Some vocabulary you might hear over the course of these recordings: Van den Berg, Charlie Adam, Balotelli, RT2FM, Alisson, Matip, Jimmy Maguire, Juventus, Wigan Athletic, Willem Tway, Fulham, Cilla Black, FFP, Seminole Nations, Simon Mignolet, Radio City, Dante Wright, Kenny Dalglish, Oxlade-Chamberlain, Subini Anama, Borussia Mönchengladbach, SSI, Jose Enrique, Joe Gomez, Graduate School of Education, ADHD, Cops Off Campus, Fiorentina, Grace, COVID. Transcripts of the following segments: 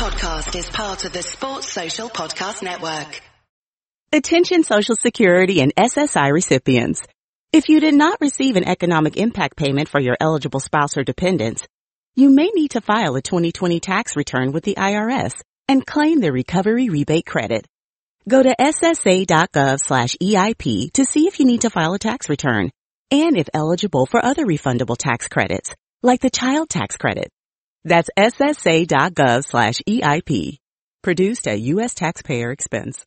podcast is part of the Sports Social Podcast Network. Attention Social Security and SSI recipients. If you did not receive an economic impact payment for your eligible spouse or dependents, you may need to file a 2020 tax return with the IRS and claim the Recovery Rebate Credit. Go to ssa.gov/EIP to see if you need to file a tax return and if eligible for other refundable tax credits, like the Child Tax Credit. That's ssa.gov/EIP. Produced at U.S. taxpayer expense.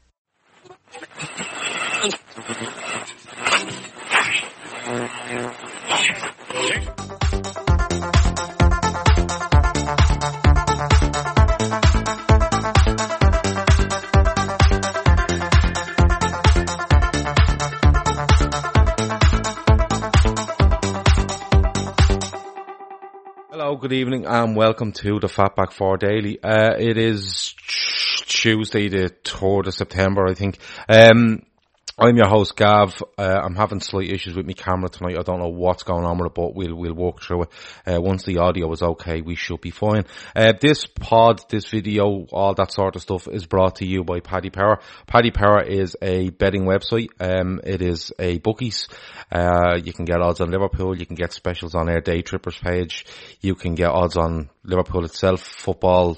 Hello, good evening, and welcome to the Fatback 4 Daily. It is Tuesday the 3rd of September, I think. I'm your host, Gav. I'm having slight issues with my camera tonight. I don't know what's going on with it, but we'll walk through it. Once the audio is okay, we should be fine. This pod, this video, all that sort of stuff is brought to you by Paddy Power. Paddy Power is a betting website. It is a bookies. You can get odds on Liverpool. You can get specials on their day trippers page. You can get odds on Liverpool itself, football,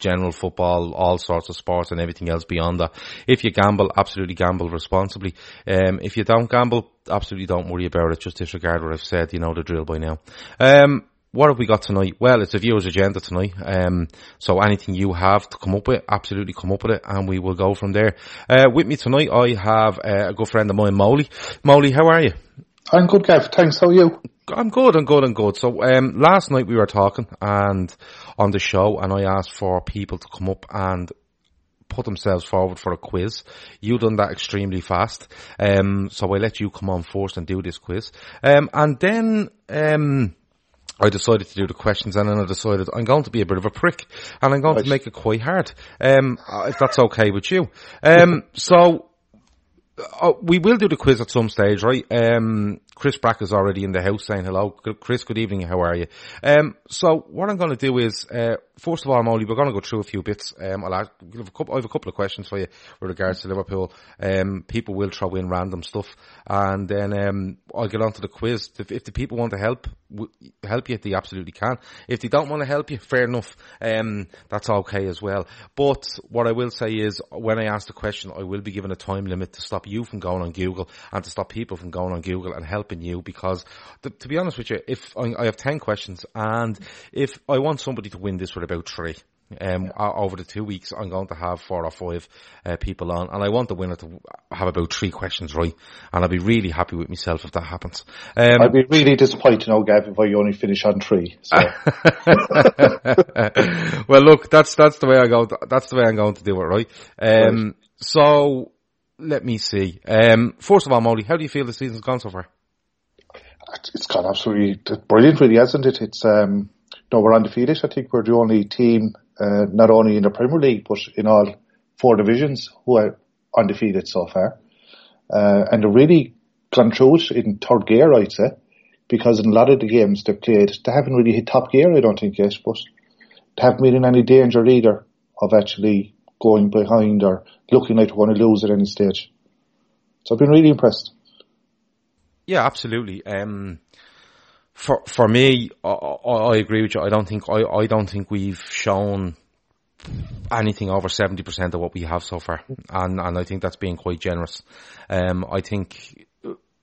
general football, all sorts of sports and everything else beyond that. If you gamble, absolutely gamble responsibly. If you don't gamble, absolutely don't worry about it. Just disregard what I've said. You know the drill by now. What have we got tonight? Well, it's a viewer's agenda tonight. So anything you have to come up with, absolutely come up with it, and we will go from there. With me tonight, I have a good friend of mine, Molly. Molly, how are you? I'm good, Gav. Thanks. How are you? I'm good. So, last night we were talking and on the show, and I asked for people to come up and put themselves forward for a quiz. You done that extremely fast. So I let you come on first and do this quiz. And then, I decided to do the questions, and then I decided I'm going to be a bit of a prick and I'm going to make it quite hard. If that's okay with you. So, we will do the quiz at some stage, right? Chris Brack is already in the house saying hello. Chris, good evening, how are you? So what I'm going to do is, first of all, Molly, we're going to go through a few bits. I have a couple of questions for you with regards to Liverpool. People will throw in random stuff, and then I'll get onto the quiz. If the people want to help you, they absolutely can. If they don't want to help you, fair enough. That's okay as well. But what I will say is, when I ask the question, I will be given a time limit to stop you from going on Google and to stop people from going on Google and helping you, because to be honest with you, if I have 10 questions and if I want somebody to win this with about 3, over the 2 weeks, I'm going to have 4 or 5 people on, and I want the winner to have about 3 questions right, and I'll be really happy with myself if that happens. I'd be really disappointed, Gav, if I only finish on 3. So. Well, look, that's the way I go. That's the way I'm going to do it, right? Right. So let me see. First of all, Molly, how do you feel the season's gone so far? It's gone absolutely brilliant, really, hasn't it? It's we're undefeated. I think we're the only team, not only in the Premier League but in all 4 divisions, who are undefeated so far, and they're really gone through it in 3rd gear, I'd say, because in a lot of the games they've played, they haven't really hit top gear, I don't think, yet, but they haven't been in any danger either of actually going behind or looking like they want to lose at any stage. So I've been really impressed. Yeah, absolutely. For me, I agree with you. I don't think we've shown anything over 70% of what we have so far, and I think that's being quite generous. I think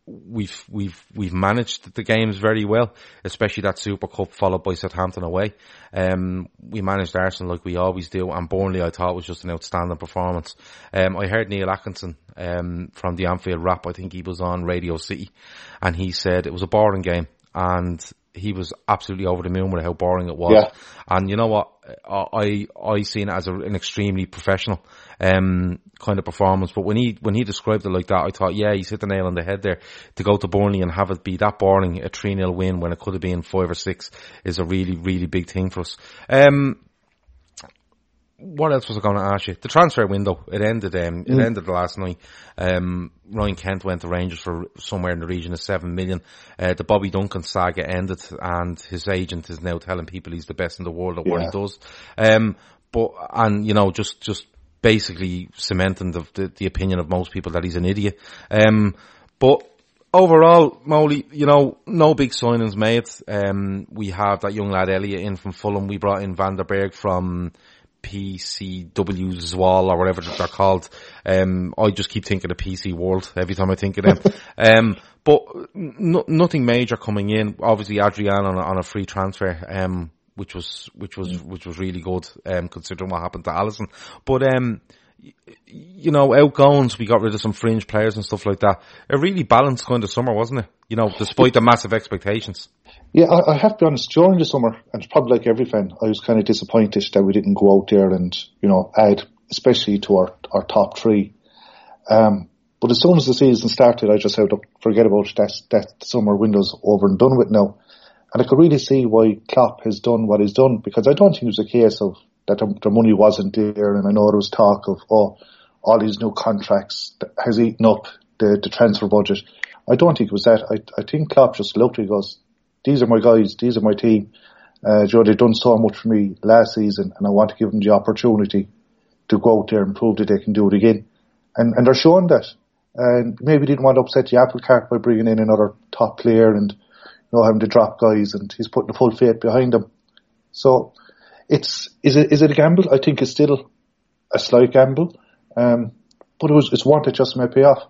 we've managed the games very well, especially that Super Cup followed by Southampton away. We managed Arsenal like we always do, and Burnley I thought was just an outstanding performance. I heard Neil Atkinson from the Anfield Rap, I think he was on Radio City, and he said it was a boring game. And he was absolutely over the moon with how boring it was. Yeah. And you know what? I seen it as an extremely professional, kind of performance. But when he described it like that, I thought, yeah, he's hit the nail on the head there. To go to Burnley and have it be that boring, a 3-0 win when it could have been 5 or 6 is a really, really big thing for us. What else was I going to ask you? The transfer window, it ended last night. Ryan Kent went to Rangers for somewhere in the region of 7 million. The Bobby Duncan saga ended and his agent is now telling people he's the best in the world at what he does. Just basically cementing the opinion of most people that he's an idiot. But overall, Molly, no big signings made. We have that young lad Elliott in from Fulham. We brought in Van den Berg from PCW Zwolle or whatever they're called. I just keep thinking of PC World every time I think of them. But nothing major coming in. Obviously Adrian on a free transfer, which was really good, considering what happened to Alisson. But outgoings, we got rid of some fringe players and stuff like that. A really balanced kind of summer, wasn't it? Despite the massive expectations. Yeah, I have to be honest, during the summer, and probably like every fan, I was kind of disappointed that we didn't go out there and, add, especially to our top three. But as soon as the season started, I just said, forget about it, that summer window's over and done with now. And I could really see why Klopp has done what he's done, because I don't think it was a case of that the money wasn't there, and I know there was talk of, all these new contracts has eaten up the transfer budget. I don't think it was that. I think Klopp just looked and goes, these are my guys, these are my team. They've done so much for me last season, and I want to give them the opportunity to go out there and prove that they can do it again. And they're showing that. And maybe didn't want to upset the apple cart by bringing in another top player and having to drop guys, and he's putting the full faith behind them. So is it a gamble? I think it's still a slight gamble, but it's one that just might pay off.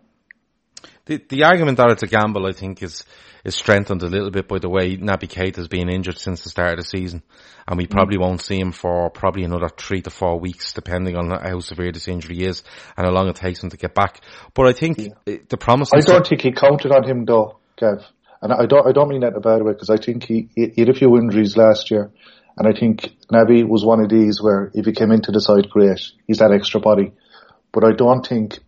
The argument that it's a gamble, I think, is strengthened a little bit by the way Naby Keita has been injured since the start of the season, and we probably won't see him for probably another 3 to 4 weeks, depending on how severe this injury is and how long it takes him to get back. But I think the promise. I don't think he counted on him though, Kev, and I don't mean that in a bad way, because I think he had a few injuries last year, and I think Naby was one of these where if he came into the side, great, he's that extra body, but I don't think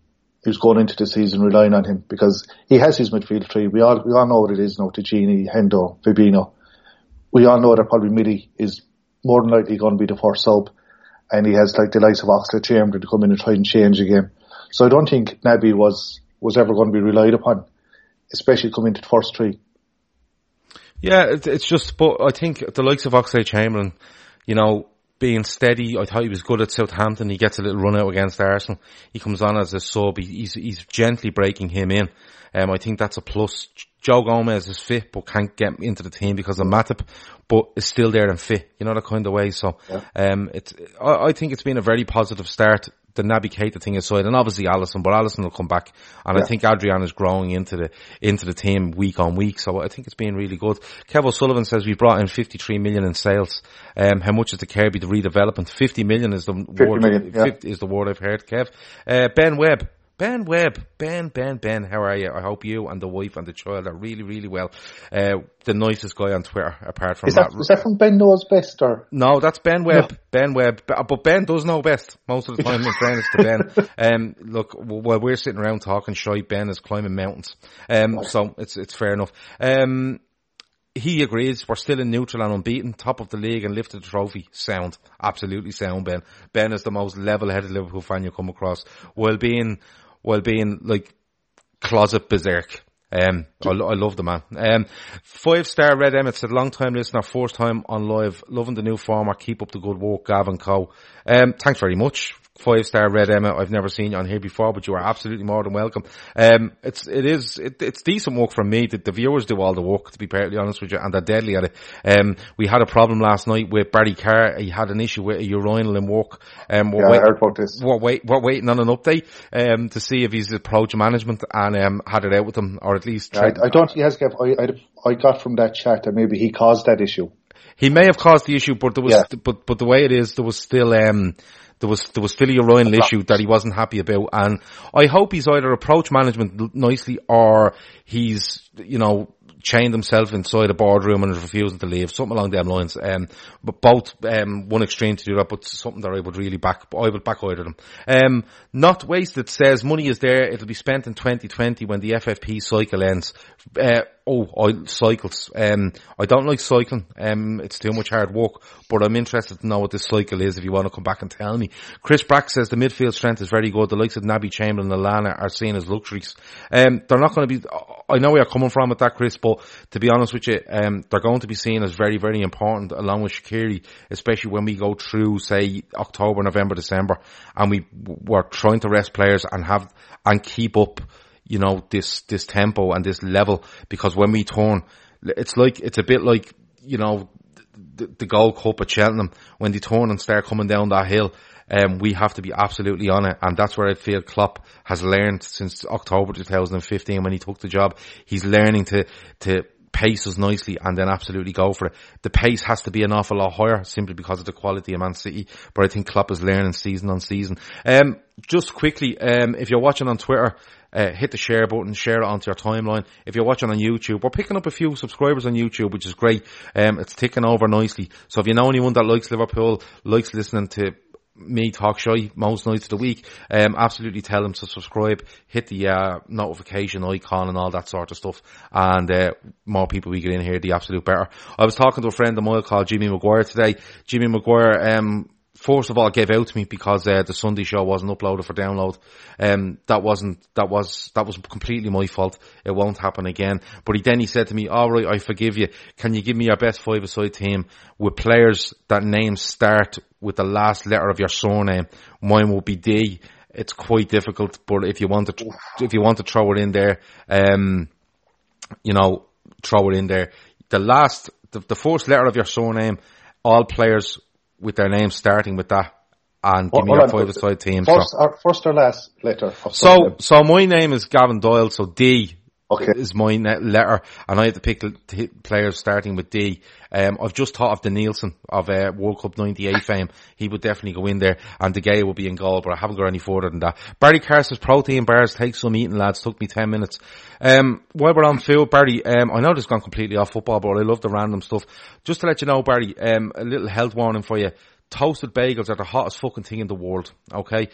who's going into the season relying on him, because he has his midfield three. We all know what it is now, Tijini, Hendo, Fabinho. We all know that probably Millie is more than likely going to be the first sub, and he has like the likes of Oxlade-Chamberlain to come in and try and change the game. So I don't think Naby was ever going to be relied upon, especially coming into the first three. Yeah, it's just, but I think the likes of Oxlade-Chamberlain, being steady. I thought he was good at Southampton. He gets a little run out against Arsenal. He comes on as a sub. He's gently breaking him in. I think that's a plus. Joe Gomez is fit but can't get into the team because of Matip, but is still there and fit. That kind of way. So, I think it's been a very positive start. The Naby Keita thing aside, and obviously Alisson, but Alisson will come back, and I think Adrian is growing into the team week on week, so I think it's been really good. Kev O'Sullivan says we brought in 53 million in sales. How much is the Kirby the redevelopment? 50 million is the word. Is the word I've heard, Kev. Ben Webb, how are you? I hope you and the wife and the child are really, really well. The nicest guy on Twitter, apart from that. Is that from Ben Knows Best? Or? No, that's Ben Webb. No. Ben Webb. But Ben does know best most of the time, in fairness to Ben. Look, while we're sitting around talking shite, Ben is climbing mountains. So it's fair enough. He agrees, we're still in neutral and unbeaten, top of the league and lifted the trophy. Sound. Absolutely sound, Ben. Ben is the most level-headed Liverpool fan you come across, while being like closet berserk. I love the man. 5-star Red Emmett said, long time listener, first time on live, loving the new format, keep up the good work, Gavin Co. Thanks very much. 5-star Red Emmett, I've never seen you on here before, but you are absolutely more than welcome. It's decent work from me. The viewers do all the work, to be perfectly honest with you, and they're deadly at it. We had a problem last night with Barry Carr. He had an issue with a urinal in work. We're waiting on an update, to see if he's approached management and, had it out with them, or at least. I don't think he has, Kev. I got from that chat that maybe he caused that issue. He may have caused the issue, but there was, but the way it is, there was still, There was still a urinal issue that he wasn't happy about, and I hope he's either approached management nicely or he's, chained himself inside a boardroom and is refusing to leave, something along them lines. But both, one extreme to do that, but something that I would back either them. Not Wasted says money is there, it'll be spent in 2020 when the FFP cycle ends. Cycles. I don't like cycling. It's too much hard work, but I'm interested to know what this cycle is if you want to come back and tell me. Chris Brack says the midfield strength is very good. The likes of Naby Chamberlain and Lallana are seen as luxuries. They're not going to be, I know where you're coming from with that, Chris, but to be honest with you, they're going to be seen as very, very important along with Shaqiri, especially when we go through, say, October, November, December, and we're trying to rest players and have, and keep up, you know, this tempo and this level, because when we turn, it's a bit like, you know, the Gold Cup at Cheltenham, when they turn and start coming down that hill, we have to be absolutely on it, and that's where I feel Klopp has learned since October 2015 when he took the job. He's learning to pace us nicely and then absolutely go for it. The pace has to be an awful lot higher simply because of the quality of Man City, but I think Klopp is learning season on season. Just quickly, if you're watching on Twitter, hit the share button, share it onto your timeline. If you're watching on YouTube, we're picking up a few subscribers on YouTube, which is great. It's ticking over nicely. So if you know anyone that likes Liverpool, likes listening to me talk shy most nights of the week, absolutely tell them to subscribe, hit the notification icon and all that sort of stuff, and more people we get in here, the absolute better. I was talking to a friend of mine called Jimmy Maguire today. Jimmy Maguire, first of all, gave out to me because the Sunday show wasn't uploaded for download. That was completely my fault. It won't happen again. But he said to me, all right, I forgive you. Can you give me your best five-a-side team with players that names start with the last letter of your surname? Mine will be D. It's quite difficult, but if you want to throw it in there, throw it in there. The first letter of your surname, all players with their name starting with that, and give me your five-a-side team. First or last letter? So my name is Gavin Doyle, so D is my letter, and I have to pick players starting with D. I've just thought of Danielson of World Cup 98 fame. He would definitely go in there, and De Gea would be in goal, but I haven't got any further than that. Barry Carr says protein bars, take some eating, lads. Took me 10 minutes. While we're on field, Barry, I know this has gone completely off football, but I love the random stuff. Just to let you know, Barry, a little health warning for you. Toasted bagels are the hottest fucking thing in the world, okay?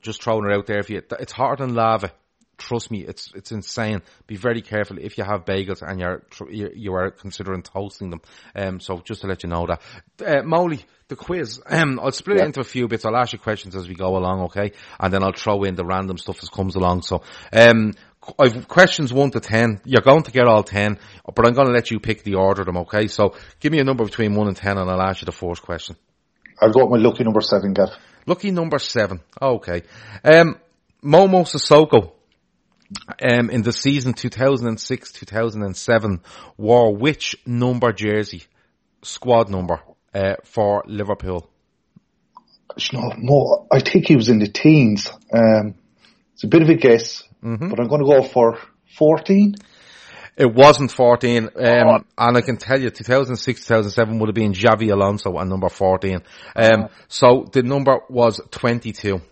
Just throwing it out there for you. It's hotter than lava. Trust me, it's insane. Be very careful if you have bagels and you are considering toasting them. So just to let you know that. Molly, the quiz. I'll split it into a few bits. I'll ask you questions as we go along, okay? And then I'll throw in the random stuff as comes along. So, I've questions 1 to 10. You're going to get all 10, but I'm going to let you pick the order of them, okay? So give me a number between 1 and 10, and I'll ask you the first question. I'll go with my lucky number 7, Gav. Lucky number 7. Okay. Momo Sissoko. In the season 2006-2007, wore which number jersey, squad number, for Liverpool? No, I think he was in the teens. It's a bit of a guess, but I'm going to go for 14. It wasn't 14, and I can tell you 2006-2007 would have been Xavi Alonso at number 14. So the number was 22.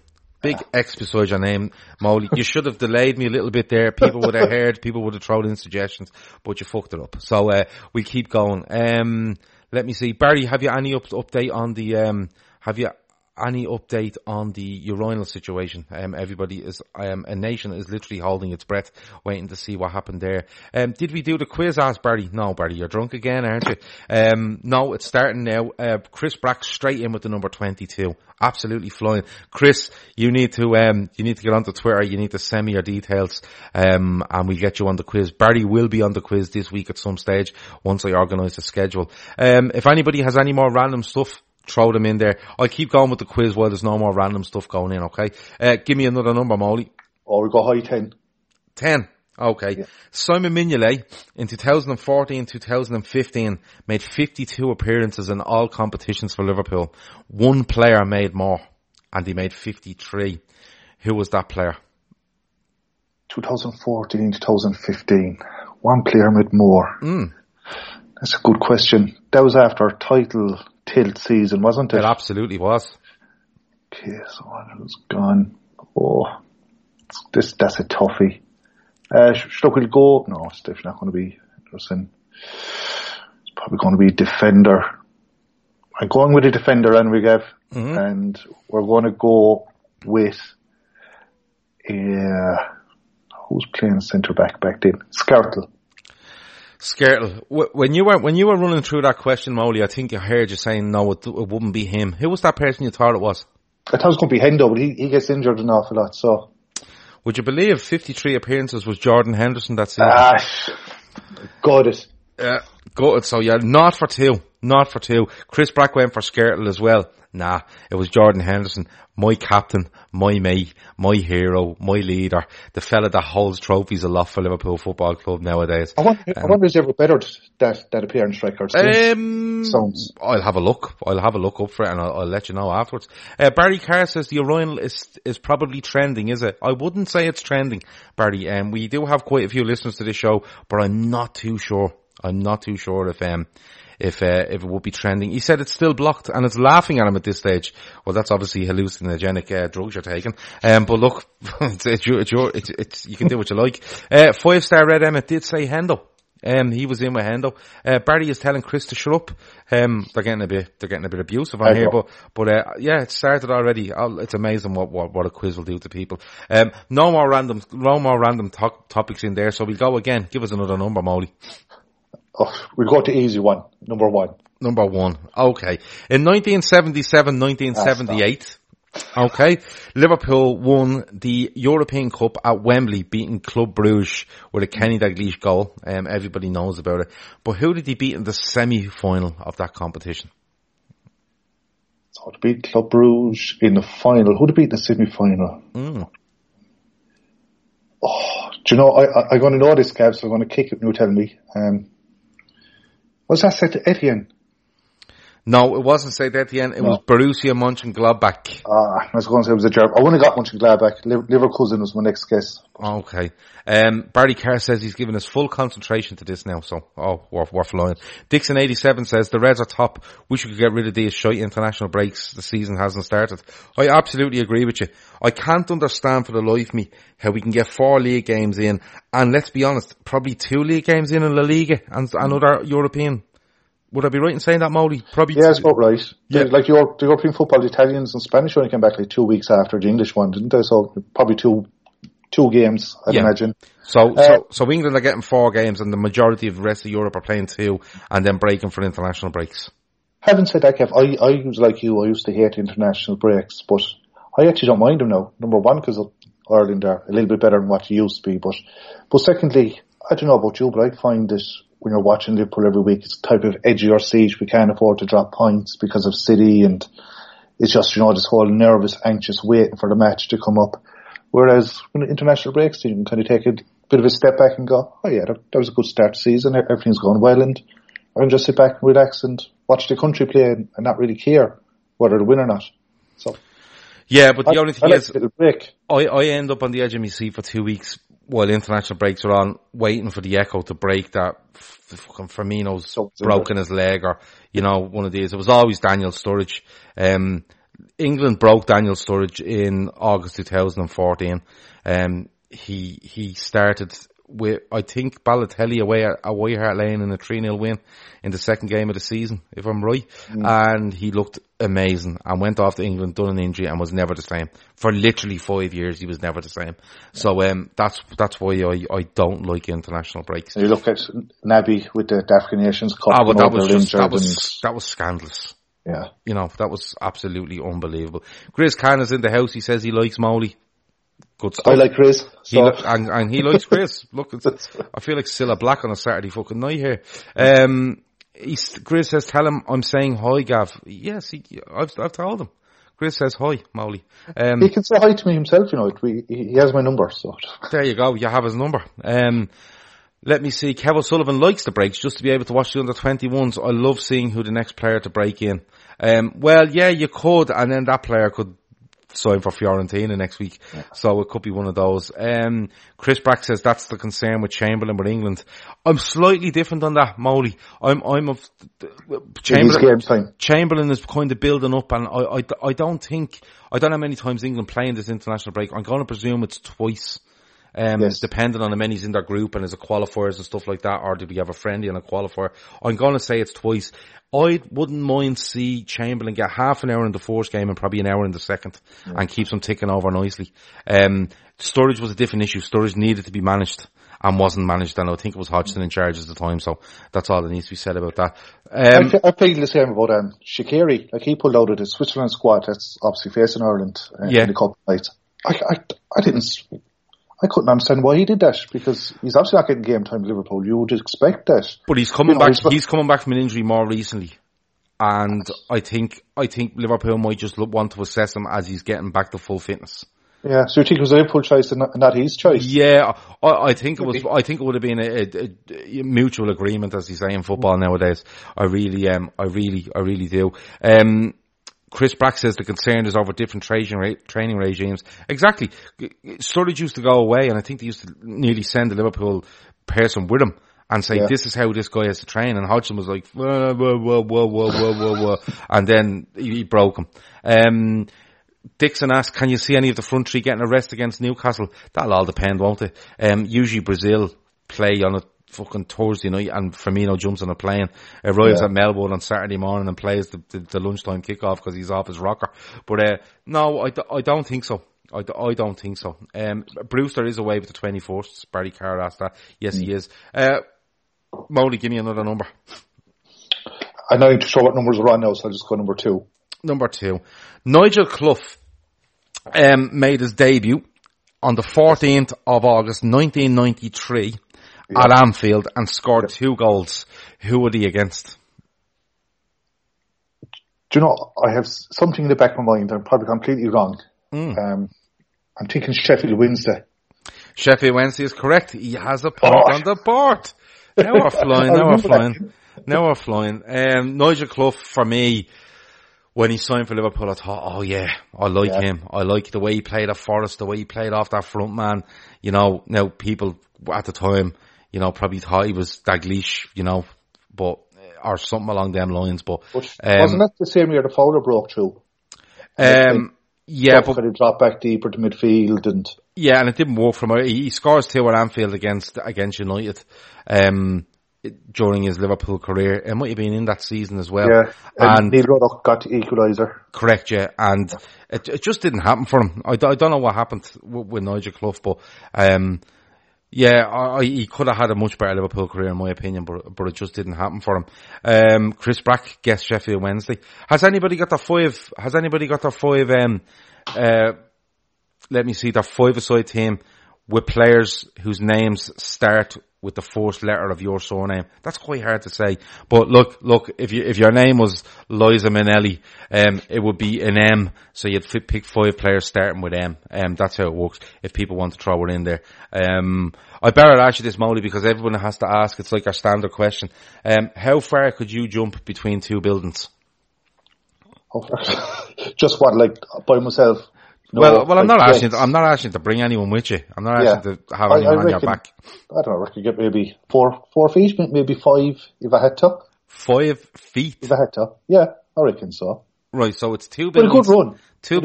Big X beside your name, Molly. You should have delayed me a little bit there. People would have heard, people would have thrown in suggestions, but you fucked it up. So, we keep going. Let me see. Barry, have you any update on the, urinal situation? Everybody is, a nation is literally holding its breath, waiting to see what happened there. Did we do the quiz? Asked Barry. No, Barry, you're drunk again, aren't you? No, it's starting now. Chris Brack straight in with the number 22. Absolutely flying. Chris, you need to get onto Twitter. You need to send me your details, and we'll get you on the quiz. Barry will be on the quiz this week at some stage once I organise the schedule. If anybody has any more random stuff, throw them in there. I'll keep going with the quiz while there's no more random stuff going in, okay? Give me another number, Molly. Oh, we go high 10. 10. Okay. Yeah. Simon Mignolet in 2014-2015 made 52 appearances in all competitions for Liverpool. One player made more, and he made 53. Who was that player? 2014-2015. One player made more. That's a good question. That was after our title tilt season, wasn't it? It absolutely was. Okay, so who's gone? Oh, that's a toughie. Should we go? No, it's definitely not going to be. Henderson. It's probably going to be defender. I'm going with a defender, Enrique, and we're going to go with who's playing centre back then? Skrtel. Skrtel. When you were running through that question, Molly, I think I heard you saying no, it wouldn't be him. Who was that person you thought it was? I thought it was going to be Hendo, but he gets injured an awful lot, so. Would you believe 53 appearances was Jordan Henderson that season? Got it. Got it, so yeah, not for two. Not for two. Chris Brack went for Skrtel as well. Nah, it was Jordan Henderson, my captain, my mate, my hero, my leader, the fella that holds trophies a lot for Liverpool Football Club nowadays. I wonder if he's ever bettered that appearance record. I'll have a look up for it and I'll let you know afterwards. Barry Carr says the urinal is probably trending, is it? I wouldn't say it's trending, Barry. We do have quite a few listeners to this show, but I'm not too sure if it would be trending. He said it's still blocked and it's laughing at him at this stage. Well, that's obviously hallucinogenic drugs you're taking. But look, it's you can do what you like. 5-star Red Emmet did say Hendo. He was in with Hendo. Barry is telling Chris to shut up. They're getting a bit abusive on here, but it started already. It's amazing what a quiz will do to people. No more random topics in there. So we go again. Give us another number, Molly. Oh, we'll go to easy one. Number one. Okay. In 1977, 1978. Okay. Liverpool won the European Cup at Wembley, beating Club Bruges with a Kenny Dalglish goal. Everybody knows about it. But who did he beat in the semi-final of that competition? So to beat Club Bruges in the final. Who did beat in the semi-final? Oh, do you know, I'm going to know this, Gav, so I'm going to kick it when you tell me. Was that said to Etienne? No, it wasn't said to Etienne. It was Borussia Mönchengladbach. I was going to say it was a German. I wouldn't have got Mönchengladbach. Leverkusen was my next guess. Okay. Barry Carr says he's given his full concentration to this now, so, we're flying. Dixon87 says the Reds are top. Wish we could get rid of these shite international breaks. The season hasn't started. I absolutely agree with you. I can't understand for the life of me how we can get 4 league games in, and let's be honest, probably 2 league games in La Liga and other European. Would I be right in saying that, Molly? Probably. Yeah, it's about right. Yeah. Like the European football, the Italians and Spanish only came back like 2 weeks after the English one, didn't they? So probably two games, I'd imagine. So England are getting 4 games and the majority of the rest of Europe are playing 2 and then breaking for international breaks. Having said that, Kev, I was like you, I used to hate international breaks, but I actually don't mind them now. Number one, because Ireland are a little bit better than what they used to be. But secondly, I don't know about you, but I find this, when you're watching Liverpool every week, it's a type of edge of your seat. We can't afford to drop points because of City, and it's just, you know, this whole nervous, anxious waiting for the match to come up. Whereas when international breaks, you can kind of take a bit of a step back and go, oh yeah, that was a good start to season, everything's going well, and I can just sit back and relax and watch the country play and not really care whether they win or not. So yeah, but the only thing is, I end up on the edge of my seat for 2 weeks while international breaks are on, waiting for the echo to break that fucking Firmino's broken his leg, or, you know, one of these. It was always Daniel Sturridge. England broke Daniel Sturridge in August 2014. He started with, I think, Balotelli away at White Hart Lane in a 3-0 win in the second game of the season, if I'm right. And he looked amazing and went off to England, done an injury, and was never the same. For literally 5 years, he was never the same. So that's why I don't like international breaks. You look at Naby with the African Nations Cup. Oh, but that was scandalous. Yeah. You know, that was absolutely unbelievable. Chris Khan is in the house. He says he likes Molly. Good stuff. I like Chris. And he likes Chris. Look, I feel like Cilla Black on a Saturday fucking night here. Chris says, tell him I'm saying hi, Gav. Yes, I've told him. Chris says hi, Molly. He can say hi to me himself, you know. He has my number, so. There you go. You have his number. Let me see. Kev O'Sullivan likes the breaks just to be able to watch the under-21s. I love seeing who the next player to break in. Well, yeah, you could, and then that player could sign for Fiorentina next week, so it could be one of those. Chris Brack says that's the concern with Chamberlain with England. I'm slightly different on that, Molly. Chamberlain is kind of building up, and I don't know how many times England play in this international break. I'm going to presume it's twice. depending on how many's in their group and is it qualifiers and stuff like that, or do we have a friendly and a qualifier? I'm going to say it's twice. I wouldn't mind see Chamberlain get half an hour in the first game and probably an hour in the second and keeps them ticking over nicely. Sturridge was a different issue. Sturridge needed to be managed and wasn't managed, and I think it was Hodgson in charge at the time, so that's all that needs to be said about that. I feel the same about Shaqiri. Like, he pulled out of the Switzerland squad that's obviously facing Ireland in the cup nights. I couldn't understand why he did that, because he's obviously not getting game time at Liverpool. You would expect that. But he's coming he's coming back from an injury more recently. And I think Liverpool might just want to assess him as he's getting back to full fitness. Yeah, so you think it was a Liverpool choice and not his choice? Yeah, I think it was. I think it would have been a mutual agreement, as you say in football nowadays. I really do. Chris Brack says the concern is over different training regimes. Exactly. Sturridge used to go away, and I think they used to nearly send the Liverpool person with him and say, this is how this guy has to train. And Hodgson was like, whoa. And then he broke him. Dixon asks, can you see any of the front three getting a rest against Newcastle? That'll all depend, won't it? Usually Brazil play on a fucking Thursday night and Firmino jumps on a plane, arrives at Melbourne on Saturday morning and plays the lunchtime kickoff because he's off his rocker. But no, I don't think so. I don't think so. Brewster is away with the 21st. Barry Carr asked that. Yes, he is. Molly, give me another number. I'm not even sure what numbers are on now, so I'll just go number 2. Number 2. Nigel Clough made his debut on the 14th of August 1993 at Anfield and scored 2 goals. Who were they against? Do you know, I have something in the back of my mind. I'm probably completely wrong. I'm thinking Sheffield Wednesday. Sheffield Wednesday is correct. He has a point on the board. Now we're flying. Nigel Clough, for me, when he signed for Liverpool, I thought, I like him. I like the way he played at Forest, the way he played off that front man. You know, now people at the time, you know, probably thought he was Dalglish, you know, but, or something along them lines, but wasn't that the same year the Fowler broke through? But he dropped back deeper to midfield and it didn't work for him. He scores 2 at Anfield against United. During his Liverpool career, it might have been in that season as well. Yeah, and Neil Atkinson got the equaliser. Correct, and it just didn't happen for him. I don't know what happened with Nigel Clough, but he could have had a much better Liverpool career, in my opinion, but it just didn't happen for him. Chris Brack guessed Sheffield Wednesday. Has anybody got their five? Let me see, their 5-a-side team with players whose names start with the first letter of your surname. That's quite hard to say. But look, if your name was Liza Minnelli, it would be an M. So you'd pick 5 players starting with M. That's how it works if people want to throw it in there. I better ask you this, Molly, because everyone has to ask. It's like our standard question. How far could you jump between 2 buildings? Just what, like by myself? No, well, I'm not asking. I'm not asking to bring anyone with you. I'm not asking to have anyone on your back. I don't know. I could get maybe 4 feet, maybe 5 if I had to. 5 feet. If I had to, yeah, I reckon so. Right, so it's 2 buildings. But a good run. Two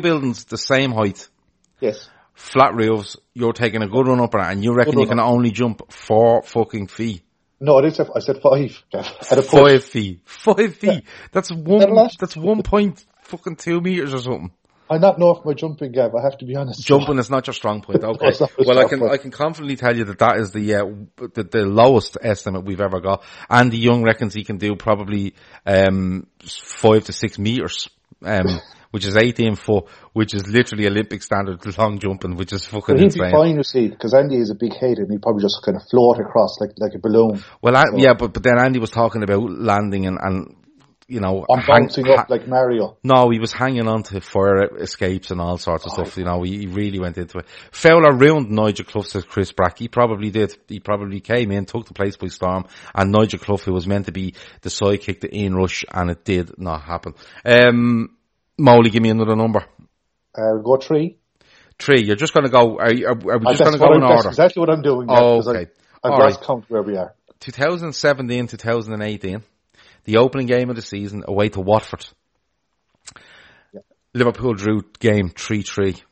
buildings, the same height. Yes. Flat roofs. You're taking a good run up, and you reckon you can only jump 4 fucking feet. No, I said 5. At a 5 feet. 5 feet. Yeah. That's one. That's 1.2 meters or something. I'm not known for my jumping, Gav. I have to be honest. Jumping is not your strong point. Okay. I can confidently tell you that is the lowest estimate we've ever got. Andy Young reckons he can do probably 5 to 6 meters, which is 18 foot, which is literally Olympic standard long jumping, which is fucking insane. He'd be fine, you see, because Andy is a big head and he'd probably just kind of float across like a balloon. Well, but then Andy was talking about landing and. You know, I'm bouncing up like Mario. No, he was hanging on to fire escapes and all sorts of stuff. You know, he really went into it. Fowler ruined Nigel Clough, says Chris Brack. He probably did. He probably came in, took the place by storm, and Nigel Clough, who was meant to be the sidekick to Ian Rush, and it did not happen. Molly, give me another number. We'll go 3. You're just going to go. Are we just going to go in order? That's exactly what I'm doing. Oh, yeah, okay. I've lost count where we are. 2017, 2018. The opening game of the season, away to Watford. Liverpool drew game 3-3.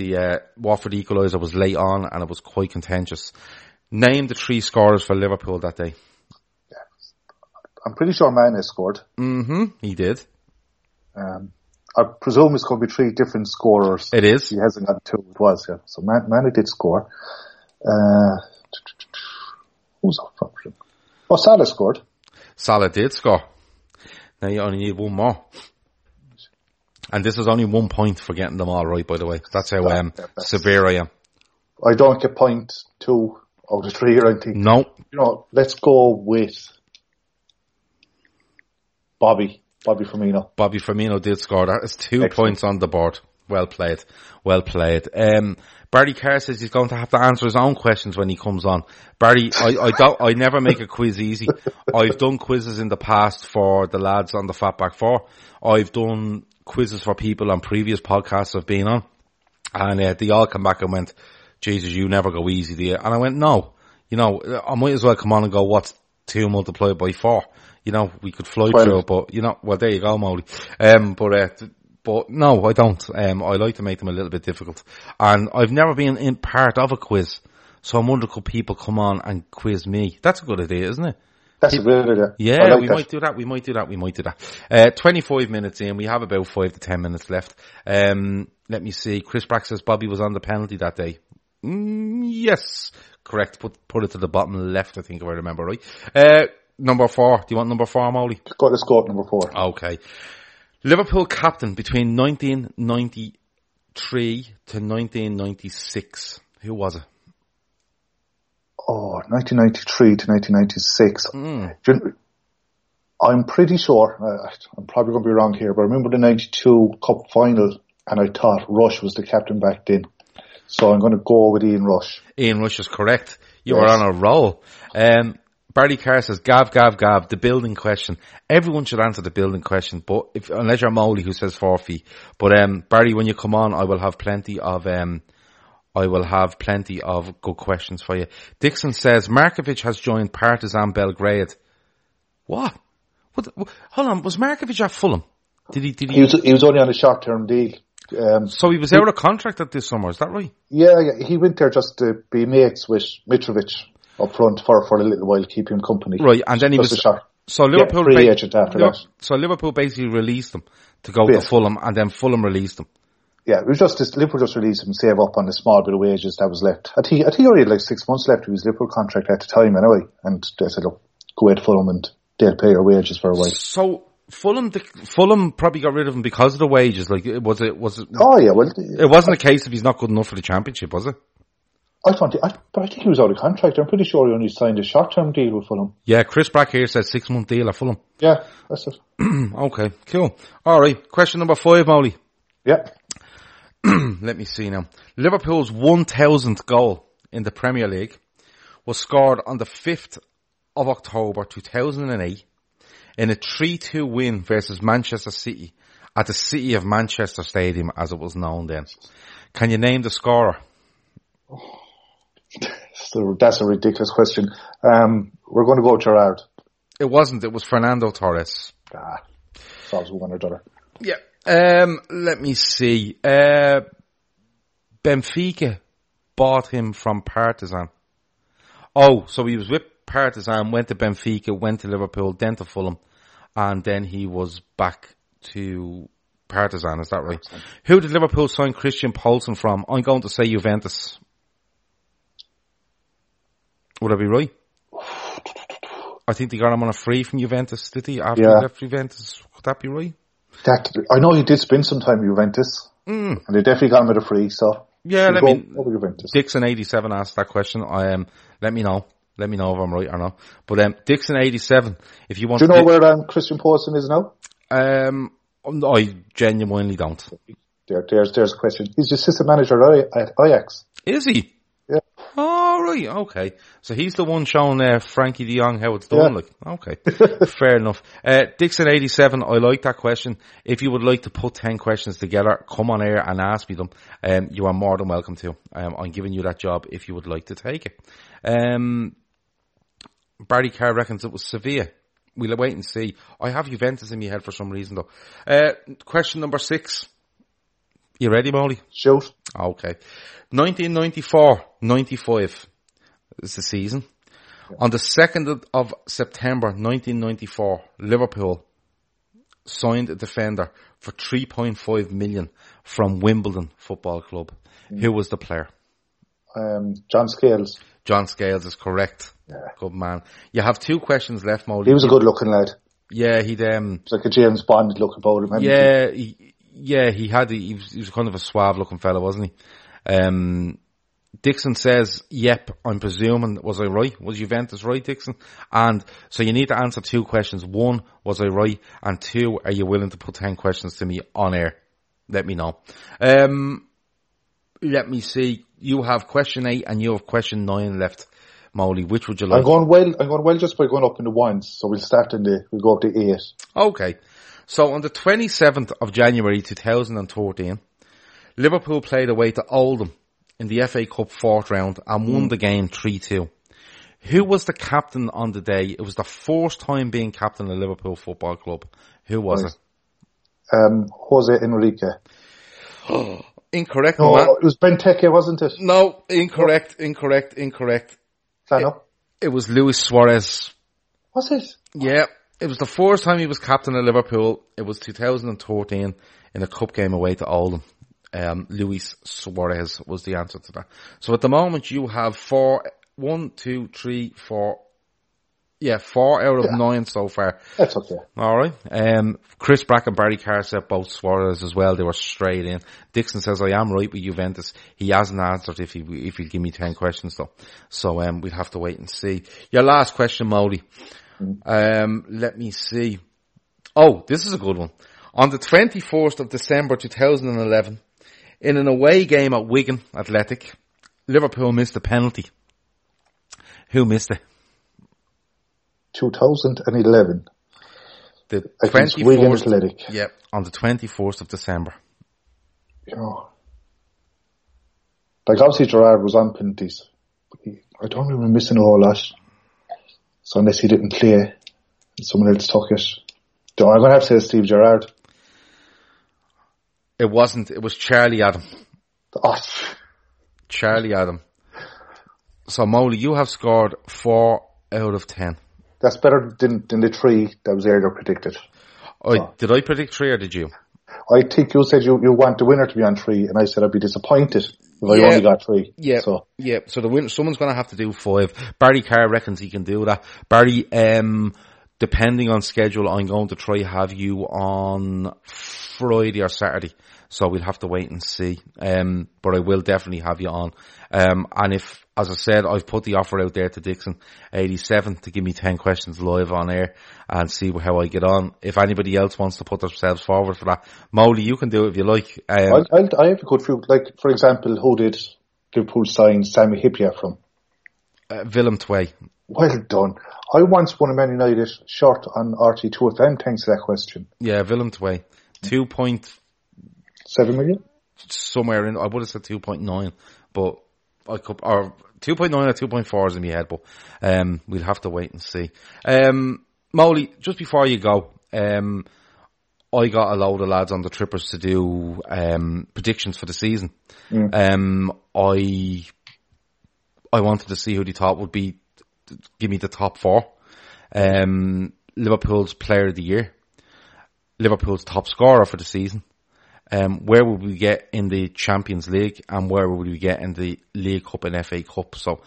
The Watford equaliser was late on and it was quite contentious. Name the three scorers for Liverpool that day. I'm pretty sure Mane scored. Mm-hmm, he did. I presume it's going to be three different scorers. It is. He hasn't got two. It was, yeah. So Mane did score. Who's up for him? Oh, Salah scored. Salah did score. Now you only need one more. And this is only 1 point for getting them all right, by the way. That's how severe I am. I don't get 0.2 out of 3 or anything. No. You know, let's go with Bobby Firmino. Bobby Firmino did score. That is 2 Excellent. Points on the board. Well played. Barry Carr says he's going to have to answer his own questions when he comes on. Barry, I never make a quiz easy. I've done quizzes in the past for the lads on the Fatback 4. I've done quizzes for people on previous podcasts I've been on, and they all come back and went, Jesus, you never go easy, do you? And I went, no, you know, I might as well come on and go, what's 2 multiplied by 4? You know, we could fly 12. Through it, but you know, well, there you go, Molly. But no, I don't. I like to make them a little bit difficult, and I've never been in part of a quiz, so I'm wondering could people come on and quiz me? That's a good idea, isn't it? That's a good idea. Yeah, like we might do that. 25 minutes in, we have about 5 to 10 minutes left. Let me see. Chris Brack says Bobby was on the penalty that day. Yes, correct. Put it to the bottom left, I think, if I remember right. Number 4. Do you want number 4, Molly? Let's go up number 4. Okay. Liverpool captain between 1993 to 1996. Who was it? Oh, 1993 to 1996. Mm. I'm pretty sure, I'm probably going to be wrong here, but I remember the 92 Cup final and I thought Rush was the captain back then. So I'm going to go with Ian Rush. Ian Rush is correct. You were on a roll. Barry Carr says, Gav, the building question. Everyone should answer the building question, but unless you're Molly who says forfeit. But, Barry, when you come on, I will have plenty of good questions for you. Dixon says, Markovic has joined Partizan Belgrade. What? Hold on, was Markovic at Fulham? He was only on a short-term deal. So he was out of contract at this summer, is that right? Yeah, he went there just to be mates with Mitrovic up front for a little while, keep him company. Right, and then he was... So Liverpool... Yeah, free agent after that. So Liverpool basically released him to go to Fulham, and then Fulham released him. Yeah, it was Liverpool released him and save up on the small bit of wages that was left. I think he only had 6 months left of his Liverpool contract at the time anyway. And they said, look, go away to Fulham and they'll pay your wages for a while. So Fulham probably got rid of him because of the wages. Like, was it? Oh yeah, well, it wasn't a case of he's not good enough for the championship, was it? But I think he was out of contract. I'm pretty sure he only signed a short-term deal with Fulham. Yeah, Chris Brack here says 6-month deal at Fulham. Yeah, that's it. Okay, cool. All right, question number 5, Molly. Yeah. Let me see now. Liverpool's 1000th goal in the Premier League was scored on the 5th of October 2008 in a 3-2 win versus Manchester City at the City of Manchester Stadium, as it was known then. Can you name the scorer? Oh, that's a ridiculous question. We're going to go with Gerrard. It wasn't. It was Fernando Torres. It's always one or the other. Yeah. Let me see. Benfica bought him from Partizan. Oh, so he was with Partizan, went to Benfica, went to Liverpool, then to Fulham, and then he was back to Partizan, is that right? Excellent. Who did Liverpool sign Christian Poulsen from? I'm going to say Juventus. Would I be right? I think they got him on a free from Juventus, did he? After he left Juventus, could that be right? I know he did spend some time at Juventus, and they definitely got him at a free, so... Yeah, let me... Dixon87 asked that question. Let me know if I'm right or not. But Dixon87, if you want to... Do you know where Christian Poulsen is now? I genuinely don't. There's a question. He's the assistant manager at Ajax. Is he? Yeah. Oh, right, okay. So he's the one showing Frankie de Jong how it's done. Yeah. Like, okay, fair enough. Dixon87, I like that question. If you would like to put 10 questions together, come on air and ask me them. You are more than welcome to. I'm giving you that job if you would like to take it. Barry Carr reckons it was severe. We'll wait and see. I have Juventus in my head for some reason though. Question number 6. You ready, Molly? Shoot. Okay. 1994-95 is the season. Yeah. On the 2nd of September 1994, Liverpool signed a defender for $3.5 million from Wimbledon Football Club. Mm. Who was the player? John Scales. John Scales is correct. Yeah. Good man. You have two questions left, Molly. He was a good looking lad. Yeah, he'd... It's like a James Bond look about him. Yeah, he was kind of a suave looking fella, wasn't he? Dixon says, yep, I'm presuming, was I right? Was Juventus right, Dixon? And so you need to answer two questions. One, was I right? And two, are you willing to put 10 questions to me on air? Let me know. Let me see. You have question 8 and you have question 9 left. Molly, which would you like? I'm going well just by going up in the ones. So we'll go up to 8. Okay. So on the 27th of January 2014, Liverpool played away to Oldham in the FA Cup fourth round and won the game 3-2. Who was the captain on the day? It was the first time being captain of Liverpool Football Club. Who was it? Jose Enrique. Incorrect. No, it was Benteke, wasn't it? No, incorrect. It was Luis Suarez. Was it? Yeah. It was the first time he was captain of Liverpool. It was 2013 in a cup game away to Oldham. Luis Suarez was the answer to that. So at the moment you have 4, 1, 2, 3, 4. Yeah, 4 out of 9 so far. That's okay. Alright. Chris Brack and Barry Carr said both Suarez as well. They were straight in. Dixon says, I am right with Juventus. He hasn't answered if he'd give me 10 questions though. So, we'd have to wait and see. Your last question, Molly. Let me see. Oh, this is a good one. On the 24th of December 2011, in an away game at Wigan Athletic, Liverpool missed a penalty. Who missed it? 2011. The 24th, Wigan Athletic. Yeah, on the 24th of December. Yeah. Like, obviously Gerrard was on penalties. I don't remember missing a whole lot. So unless he didn't play, someone else took it. I'm going to have to say Steve Gerrard. It wasn't. It was Charlie Adam. Oh. Charlie Adam. So, Molly, you have scored 4 out of 10. That's better than the 3 that was earlier predicted. Oh, so. Did I predict 3 or did you? I think you said you want the winner to be on 3, and I said I'd be disappointed if I only got 3. Yeah, so the winner, someone's going to have to do 5. Barry Carr reckons he can do that. Barry, depending on schedule, I'm going to try have you on Friday or Saturday. So we'll have to wait and see. But I will definitely have you on. And if, as I said, I've put the offer out there to Dixon 87 to give me 10 questions live on air and see how I get on. If anybody else wants to put themselves forward for that, Molly, you can do it if you like. I have a good few. Like, for example, who did Liverpool sign Sammy Hyypiä from? Willem Tway. Well done. I once won a Man United short on RT2FM thanks to that question. Yeah, Willem Tway. 2.7 million? Somewhere in, I would have said 2.9, but I could, or 2.9 or 2.4 is in my head, but, we'll have to wait and see. Molly, just before you go, I got a load of lads on the trippers to do, predictions for the season. Mm. I wanted to see who they thought would be, give me the top 4. Liverpool's player of the year. Liverpool's top scorer for the season. Where would we get in the Champions League and where would we get in the League Cup and FA Cup? So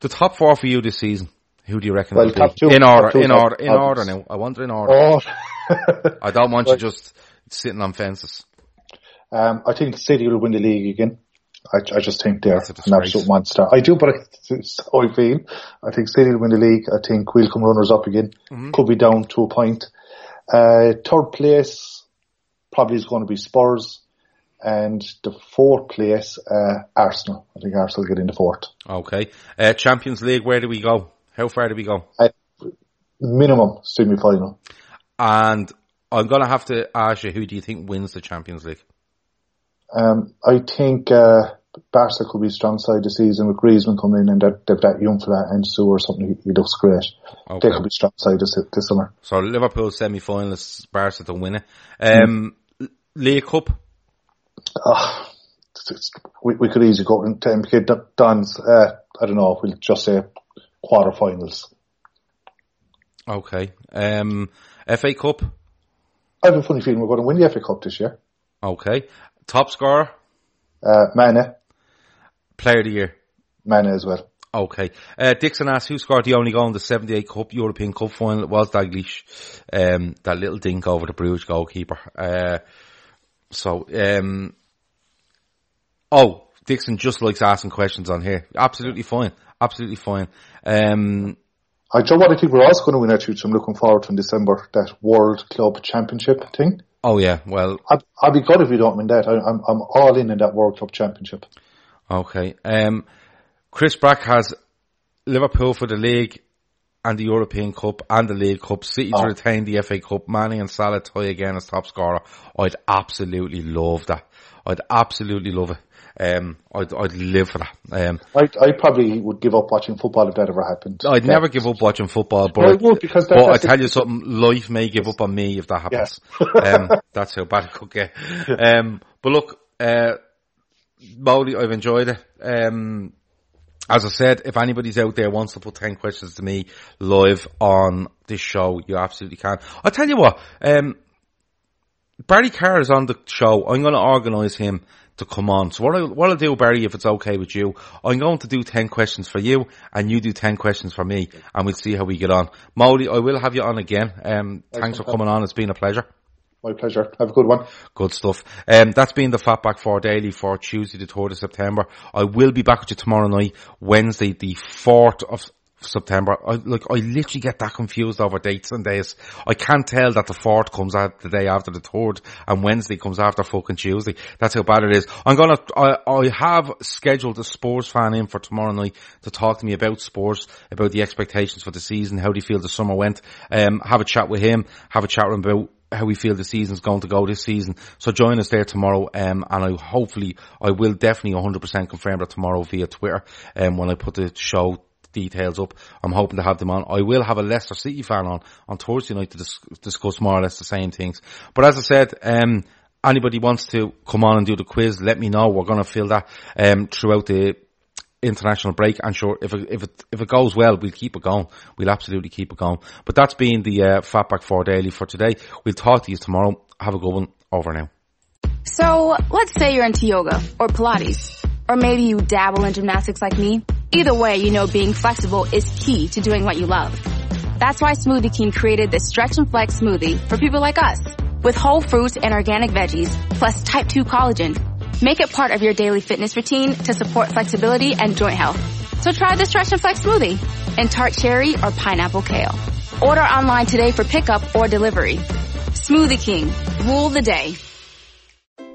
the top 4 for you this season, who do you reckon will be? In order now. I want in order. Oh. I don't want you just sitting on fences. I think City will win the league again. I just think they're an absolute monster. I do, but it's how I feel. I think City will win the league. I think we'll come runners up again. Mm-hmm. Could be down to a point. Third place probably is going to be Spurs, and the 4th place, Arsenal. I think Arsenal will get in the 4th. Okay. Champions League, where do we go? How far do we go? Minimum semi-final. And I'm going to have to ask you, who do you think wins the Champions League? I think Barca could be a strong side this season with Griezmann coming in, and they've that young fella and Sue or something. He looks great. Okay. They could be a strong side this summer. So Liverpool semi-finalists, Barca to win it. League Cup? We could easily go and take Don's, I don't know, we'll just say quarterfinals. Okay. FA Cup? I have a funny feeling we're going to win the FA Cup this year. Okay. Top scorer? Mane. Player of the year? Mane as well. Okay. Dixon asks, who scored the only goal in the 78 Cup European Cup final? It was Dalglish. That little dink over the Bruges goalkeeper. Oh, Dixon just likes asking questions on here. Absolutely fine. Absolutely fine. I don't want to think we're also going to win actually, so I'm looking forward to in December, that World Club Championship thing. Oh yeah, well. I'd be good if you don't win that. I'm all in that World Club Championship. Okay. Chris Brack has Liverpool for the league and the European Cup and the League Cup. City to retain the FA Cup. Mane and Salah tie again as top scorer. I'd absolutely love that. I'd absolutely love it. I'd live for that. I probably would give up watching football if that ever happened. I'd never give up watching football, but I tell you something, life may give up on me if that happens. Yeah. That's how bad it could get. But look, Molly, I've enjoyed it. As I said, if anybody's out there wants to put 10 questions to me live on this show, you absolutely can. I'll tell you what, Barry Carr is on the show. I'm going to organise him to come on. So what I'll do, Barry, if it's okay with you, I'm going to do 10 questions for you and you do 10 questions for me and we'll see how we get on. Molly, I will have you on again. Thanks for coming on. It's been a pleasure. My pleasure. Have a good one. Good stuff. That's been the Fatback 4 Daily for Tuesday the 3rd of September. I will be back with you tomorrow night, Wednesday the 4th of September. I literally get that confused over dates and days. I can't tell that the 4th comes out the day after the 3rd and Wednesday comes after fucking Tuesday. That's how bad it is. I have scheduled a Spurs fan in for tomorrow night to talk to me about Spurs, about the expectations for the season, how do you feel the summer went, have a chat with him, about how we feel the season's going to go this season. So join us there tomorrow, and I will definitely 100% confirm that tomorrow via Twitter, when I put the show details up. I'm hoping to have them on. I will have a Leicester City fan on Thursday night to discuss more or less the same things. But as I said, anybody wants to come on and do the quiz, let me know. We're going to fill that throughout the international break, and sure, if it goes well, we'll keep it going. We'll absolutely keep it going. But that's been the Fatback 4 Daily for today. We'll talk to you tomorrow. Have a good one. Over now. So let's say you're into yoga or Pilates, or maybe you dabble in gymnastics like me. Either way, you know being flexible is key to doing what you love. That's why Smoothie King created the Stretch and Flex Smoothie for people like us. With whole fruits and organic veggies, plus type 2 collagen, make it part of your daily fitness routine to support flexibility and joint health. So try the Stretch and Flex Smoothie in tart cherry or pineapple kale. Order online today for pickup or delivery. Smoothie King, rule the day.